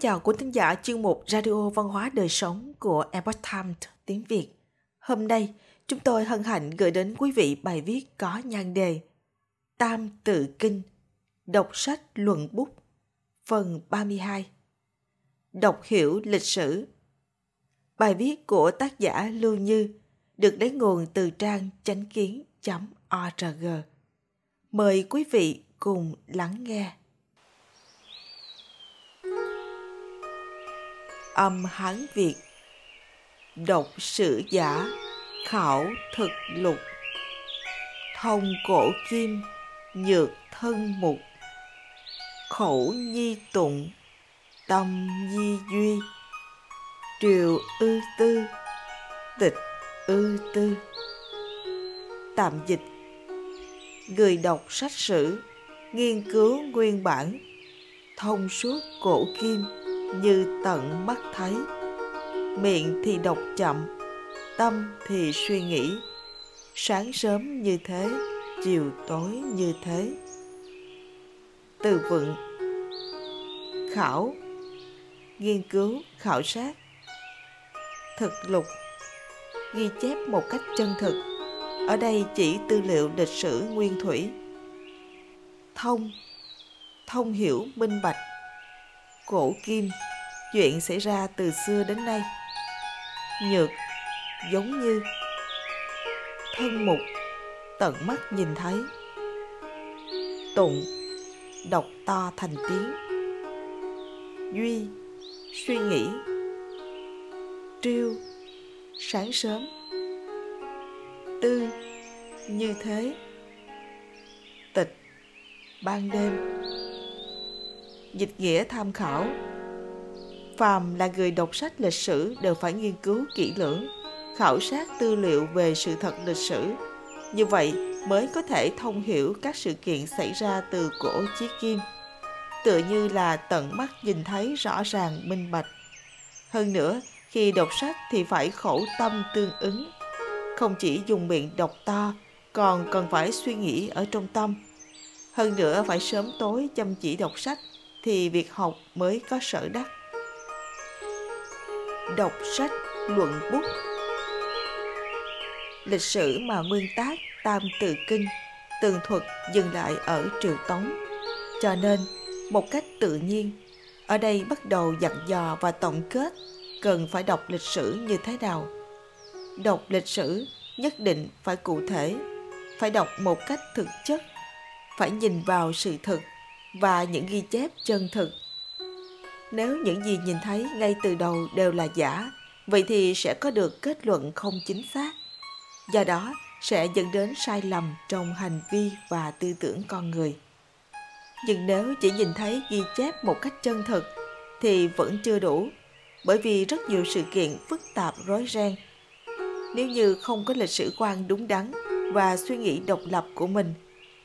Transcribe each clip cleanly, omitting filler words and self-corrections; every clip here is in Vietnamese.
chào quý thính giả chuyên mục Radio Văn hóa Đời Sống của Epoch Times tiếng Việt. Hôm nay, chúng tôi hân hạnh gửi đến quý vị bài viết có nhan đề Tam Tự Kinh, Đọc sách luận bút, phần 32. Đọc hiểu lịch sử. Bài viết của tác giả Lưu Như được lấy nguồn từ trang chánh kiến.org. Mời quý vị cùng lắng nghe. Âm Hán Việt. Độc sử giả, khảo thực lục, thông cổ kim, nhược thân mục, khẩu nhi tụng, tâm nhi duy, triều ư tư, tịch ư tư. Tạm dịch: người đọc sách sử, nghiên cứu nguyên bản, thông suốt cổ kim như tận mắt thấy, miệng thì đọc chậm, tâm thì suy nghĩ, sáng sớm như thế, chiều tối như thế. Từ vựng: khảo, nghiên cứu, khảo sát. Thực lục, ghi chép một cách chân thực, ở đây chỉ tư liệu lịch sử nguyên thủy. Thông, thông hiểu minh bạch. Cổ kim, chuyện xảy ra từ xưa đến nay. Nhược, giống như. Thân mục, tận mắt nhìn thấy. Tụng, đọc to thành tiếng. Duy, suy nghĩ. Triêu, sáng sớm. Tư, như thế. Tịch, ban đêm. Dịch nghĩa tham khảo. Phàm là người đọc sách lịch sử đều phải nghiên cứu kỹ lưỡng, khảo sát tư liệu về sự thật lịch sử. Như vậy mới có thể thông hiểu các sự kiện xảy ra từ cổ chí kim, tựa như là tận mắt nhìn thấy rõ ràng minh bạch. Hơn nữa, khi đọc sách thì phải khẩu tâm tương ứng, không chỉ dùng miệng đọc to, còn cần phải suy nghĩ ở trong tâm. Hơn nữa phải sớm tối chăm chỉ đọc sách thì việc học mới có sở đắc. Đọc sách luận bút. Lịch sử mà nguyên tác Tam Tự Kinh tường thuật dừng lại ở triều Tống, cho nên một cách tự nhiên ở đây bắt đầu dặn dò và tổng kết cần phải đọc lịch sử như thế nào. Đọc lịch sử nhất định phải cụ thể, phải đọc một cách thực chất, phải nhìn vào sự thực và những ghi chép chân thực. Nếu những gì nhìn thấy ngay từ đầu đều là giả, vậy thì sẽ có được kết luận không chính xác, do đó sẽ dẫn đến sai lầm trong hành vi và tư tưởng con người. Nhưng nếu chỉ nhìn thấy ghi chép một cách chân thực thì vẫn chưa đủ, bởi vì rất nhiều sự kiện phức tạp rối ren. Nếu như không có lịch sử quan đúng đắn và suy nghĩ độc lập của mình,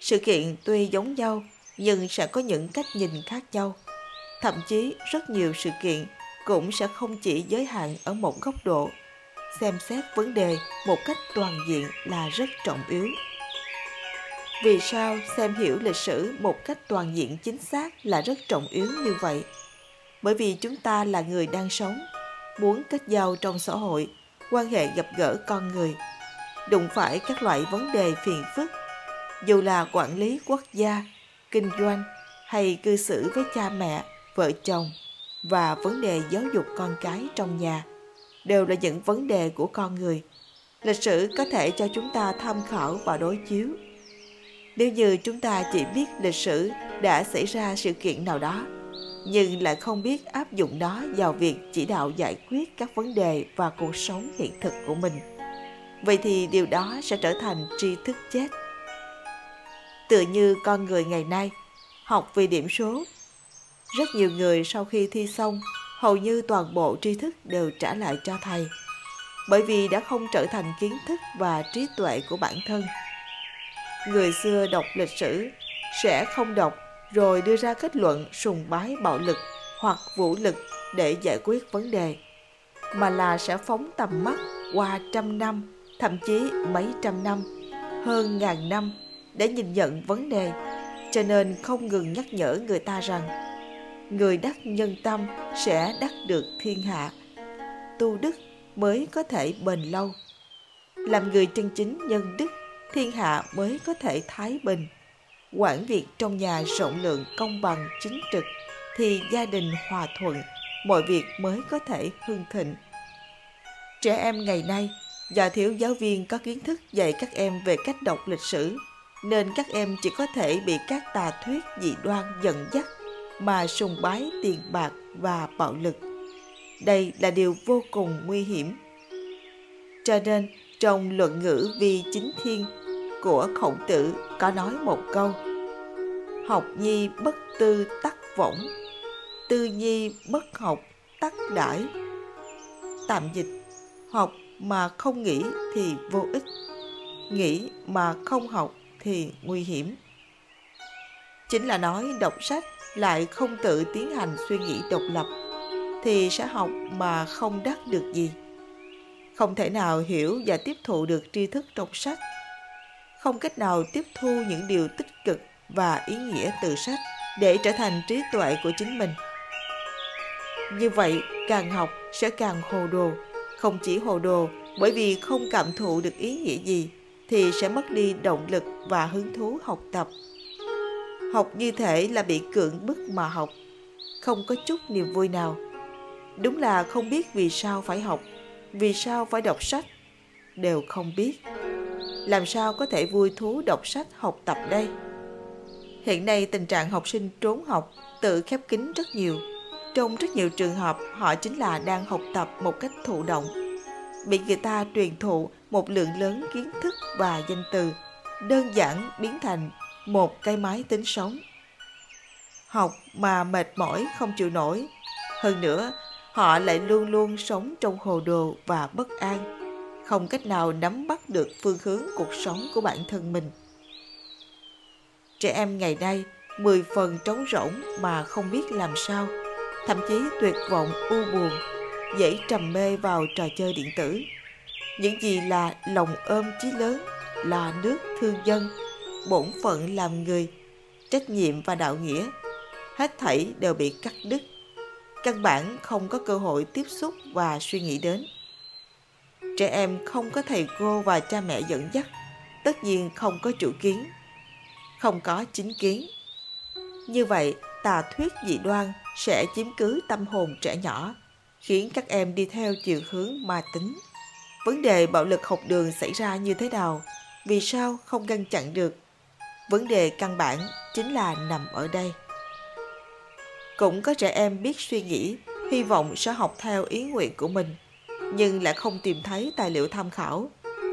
sự kiện tuy giống nhau nhưng sẽ có những cách nhìn khác nhau. Thậm chí rất nhiều sự kiện cũng sẽ không chỉ giới hạn ở một góc độ. Xem xét vấn đề một cách toàn diện là rất trọng yếu. Vì sao xem hiểu lịch sử một cách toàn diện chính xác là rất trọng yếu như vậy? Bởi vì chúng ta là người đang sống, muốn kết giao trong xã hội, quan hệ gặp gỡ con người, đụng phải các loại vấn đề phiền phức, dù là quản lý quốc gia, kinh doanh hay cư xử với cha mẹ, vợ chồng và vấn đề giáo dục con cái trong nhà đều là những vấn đề của con người. Lịch sử có thể cho chúng ta tham khảo và đối chiếu. Nếu như chúng ta chỉ biết lịch sử đã xảy ra sự kiện nào đó, nhưng lại không biết áp dụng nó vào việc chỉ đạo giải quyết các vấn đề và cuộc sống hiện thực của mình, vậy thì điều đó sẽ trở thành tri thức chết. Tựa như con người ngày nay, học về điểm số. Rất nhiều người sau khi thi xong, hầu như toàn bộ tri thức đều trả lại cho thầy, bởi vì đã không trở thành kiến thức và trí tuệ của bản thân. Người xưa đọc lịch sử sẽ không đọc rồi đưa ra kết luận sùng bái bạo lực hoặc vũ lực để giải quyết vấn đề, mà là sẽ phóng tầm mắt qua trăm năm, thậm chí mấy trăm năm, hơn ngàn năm để nhìn nhận vấn đề. Cho nên không ngừng nhắc nhở người ta rằng người đắc nhân tâm sẽ đắc được thiên hạ. Tu đức mới có thể bền lâu. Làm người chân chính nhân đức, thiên hạ mới có thể thái bình. Quản việc trong nhà rộng lượng, công bằng, chính trực, thì gia đình hòa thuận, mọi việc mới có thể hưng thịnh. Trẻ em ngày nay, do thiếu giáo viên có kiến thức dạy các em về cách đọc lịch sử, nên các em chỉ có thể bị các tà thuyết dị đoan dẫn dắt mà sùng bái tiền bạc và bạo lực. Đây là điều vô cùng nguy hiểm. Cho nên, trong luận ngữ vi chính thiên của Khổng Tử có nói một câu: học nhi bất tư tắc võng, tư nhi bất học tắc đãi. Tạm dịch: học mà không nghĩ thì vô ích, nghĩ mà không học thì nguy hiểm. Chính là nói đọc sách lại không tự tiến hành suy nghĩ độc lập thì sẽ học mà không đắc được gì. Không thể nào hiểu và tiếp thụ được tri thức trong sách, không cách nào tiếp thu những điều tích cực và ý nghĩa từ sách để trở thành trí tuệ của chính mình. Như vậy, càng học sẽ càng hồ đồ. Không chỉ hồ đồ bởi vì không cảm thụ được ý nghĩa gì thì sẽ mất đi động lực và hứng thú học tập. Học như thể là bị cưỡng bức mà học, không có chút niềm vui nào. Đúng là không biết vì sao phải học, vì sao phải đọc sách, đều không biết. Làm sao có thể vui thú đọc sách học tập đây? Hiện nay tình trạng học sinh trốn học, tự khép kín rất nhiều. Trong rất nhiều trường hợp, họ chính là đang học tập một cách thụ động, bị người ta truyền thụ một lượng lớn kiến thức và danh từ, đơn giản biến thành một cái máy tính sống. Học mà mệt mỏi không chịu nổi. Hơn nữa, họ lại luôn luôn sống trong hồ đồ và bất an, không cách nào nắm bắt được phương hướng cuộc sống của bản thân mình. Trẻ em ngày nay 10 phần trống rỗng mà không biết làm sao, thậm chí tuyệt vọng, u buồn, dễ trầm mê vào trò chơi điện tử. Những gì là lòng ôm chí lớn, là nước thương dân, bổn phận làm người, trách nhiệm và đạo nghĩa, hết thảy đều bị cắt đứt. Căn bản không có cơ hội tiếp xúc và suy nghĩ đến. Trẻ em không có thầy cô và cha mẹ dẫn dắt, tất nhiên không có chủ kiến, không có chính kiến. Như vậy, tà thuyết dị đoan sẽ chiếm cứ tâm hồn trẻ nhỏ, khiến các em đi theo chiều hướng ma tính. Vấn đề bạo lực học đường xảy ra như thế nào? Vì sao không ngăn chặn được? Vấn đề căn bản chính là nằm ở đây. Cũng có trẻ em biết suy nghĩ, hy vọng sẽ học theo ý nguyện của mình, nhưng lại không tìm thấy tài liệu tham khảo,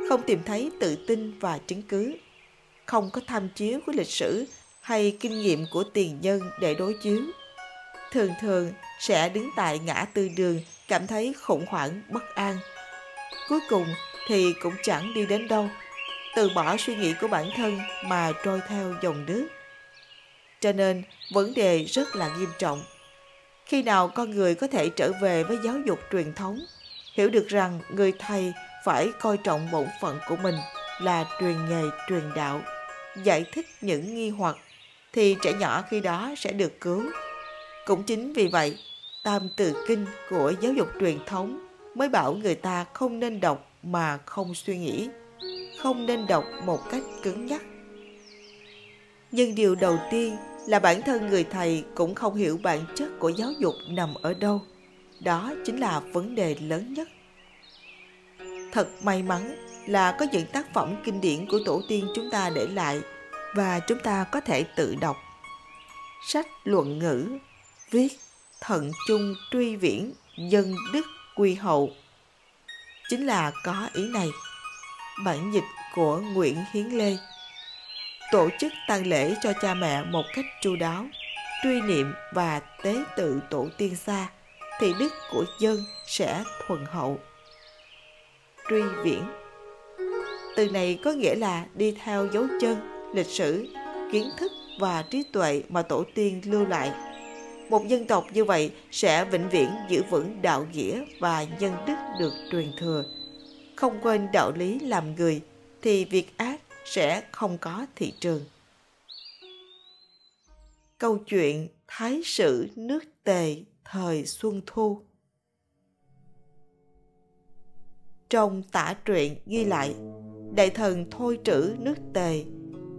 không tìm thấy tự tin và chứng cứ, không có tham chiếu của lịch sử hay kinh nghiệm của tiền nhân để đối chiếu. Thường thường sẽ đứng tại ngã tư đường cảm thấy khủng hoảng, bất an. Cuối cùng thì cũng chẳng đi đến đâu, từ bỏ suy nghĩ của bản thân mà trôi theo dòng nước. Cho nên vấn đề rất là nghiêm trọng. Khi nào con người có thể trở về với giáo dục truyền thống, hiểu được rằng người thầy phải coi trọng bổn phận của mình là truyền nghề, truyền đạo, giải thích những nghi hoặc, thì trẻ nhỏ khi đó sẽ được cứu. Cũng chính vì vậy, Tam Tự Kinh của giáo dục truyền thống mới bảo người ta không nên đọc mà không suy nghĩ, không nên đọc một cách cứng nhắc. Nhưng điều đầu tiên là bản thân người thầy cũng không hiểu bản chất của giáo dục nằm ở đâu. Đó chính là vấn đề lớn nhất. Thật may mắn là có những tác phẩm kinh điển của tổ tiên chúng ta để lại và chúng ta có thể tự đọc. Sách luận ngữ viết: thận chung truy viễn, dân đức quy hậu, chính là có ý này. Bản dịch của Nguyễn Hiến Lê. Tổ chức tang lễ cho cha mẹ một cách chu đáo, truy niệm và tế tự tổ tiên xa, thì đức của dân sẽ thuần hậu. Truy viễn, từ này có nghĩa là đi theo dấu chân, lịch sử, kiến thức và trí tuệ mà tổ tiên lưu lại. Một dân tộc như vậy sẽ vĩnh viễn giữ vững đạo nghĩa và nhân đức được truyền thừa. Không quên đạo lý làm người thì việc ác sẽ không có thị trường. câu chuyện Thái Sử nước Tề thời Xuân Thu. Trong tả truyện ghi lại, đại thần Thôi Trữ nước Tề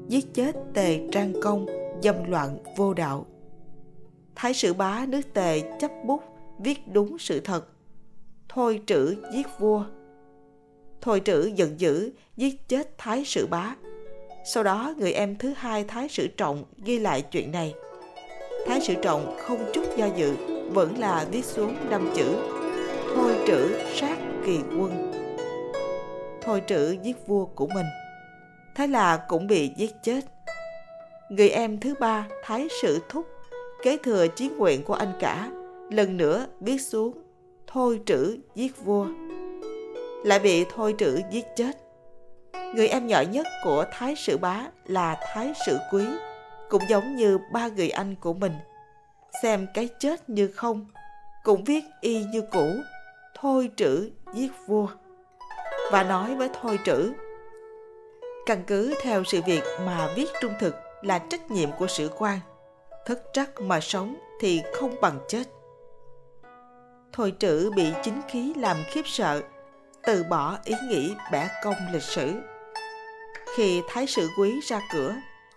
giết chết Tề Trang Công dâm loạn vô đạo. Thái Sử Bá nước Tề chấp bút viết đúng sự thật, Thôi Trữ giết vua. Thôi Trữ giận dữ giết chết Thái Sử Bá. Sau đó người em thứ hai Thái Sử Trọng ghi lại chuyện này. Thái Sử Trọng không chút do dự, vẫn là viết xuống 5 chữ: Thôi Trữ sát kỳ quân. Thôi Trữ giết vua của mình, thế là cũng bị giết chết. Người em thứ ba Thái Sử Thúc kế thừa chiến nguyện của anh cả, lần nữa viết xuống: Thôi Trữ giết vua, lại bị Thôi Trữ giết chết. Người em nhỏ nhất của Thái Sử Bá là Thái Sử Quý, cũng giống như ba người anh của mình, xem cái chết như không, cũng viết y như cũ: Thôi Trữ giết vua, và nói với Thôi Trữ: căn cứ theo sự việc mà viết trung thực là trách nhiệm của sử quan, thất trách mà sống thì không bằng chết. Thôi Trữ bị chính khí làm khiếp sợ, từ bỏ ý nghĩ bẻ cong lịch sử. Khi Thái Sử Quý ra cửa,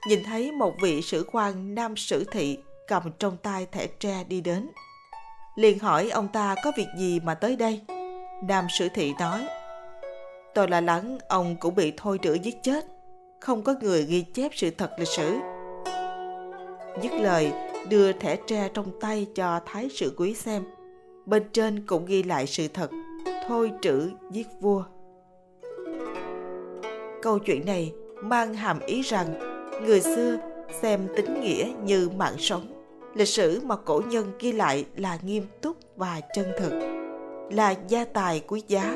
nhìn thấy một vị sử quan Nam Sử Thị cầm trong tay thẻ tre đi đến, liền hỏi ông ta có việc gì mà tới đây. Nam Sử Thị nói: tôi lo lắng ông cũng bị Thôi Trữ giết chết, không có người ghi chép sự thật lịch sử. Dứt lời đưa thẻ tre trong tay cho Thái Sử Quý xem, bên trên cũng ghi lại sự thật: Thôi Trữ giết vua. Câu chuyện này mang hàm ý rằng người xưa xem tính nghĩa như mạng sống, lịch sử mà cổ nhân ghi lại là nghiêm túc và chân thực, là gia tài quý giá.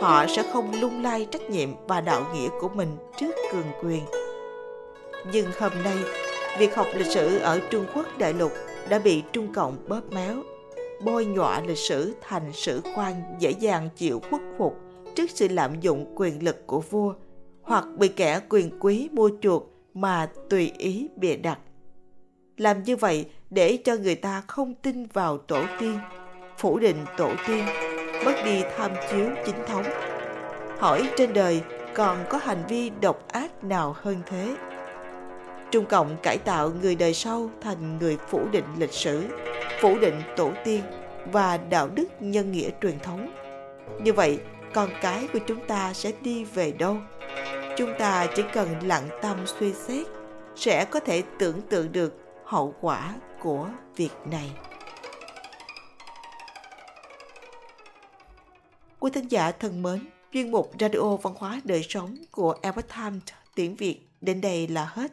Họ sẽ không lung lay trách nhiệm và đạo nghĩa của mình trước cường quyền. Nhưng hôm nay, việc học lịch sử ở Trung Quốc đại lục đã bị Trung Cộng bóp méo, bôi nhọa lịch sử thành sử quan dễ dàng chịu khuất phục trước sự lạm dụng quyền lực của vua, hoặc bị kẻ quyền quý mua chuộc mà tùy ý bịa đặt. Làm như vậy để cho người ta không tin vào tổ tiên, phủ định tổ tiên, mất đi tham chiếu chính thống. Hỏi trên đời còn có hành vi độc ác nào hơn thế? Trung Cộng cải tạo người đời sau thành người phủ định lịch sử, phủ định tổ tiên và đạo đức nhân nghĩa truyền thống. Như vậy, con cái của chúng ta sẽ đi về đâu? Chúng ta chỉ cần lặng tâm suy xét, sẽ có thể tưởng tượng được hậu quả của việc này. Quý thính giả thân mến, chuyên mục Radio Văn hóa Đời Sống của Epoch Times tiếng Việt đến đây là hết.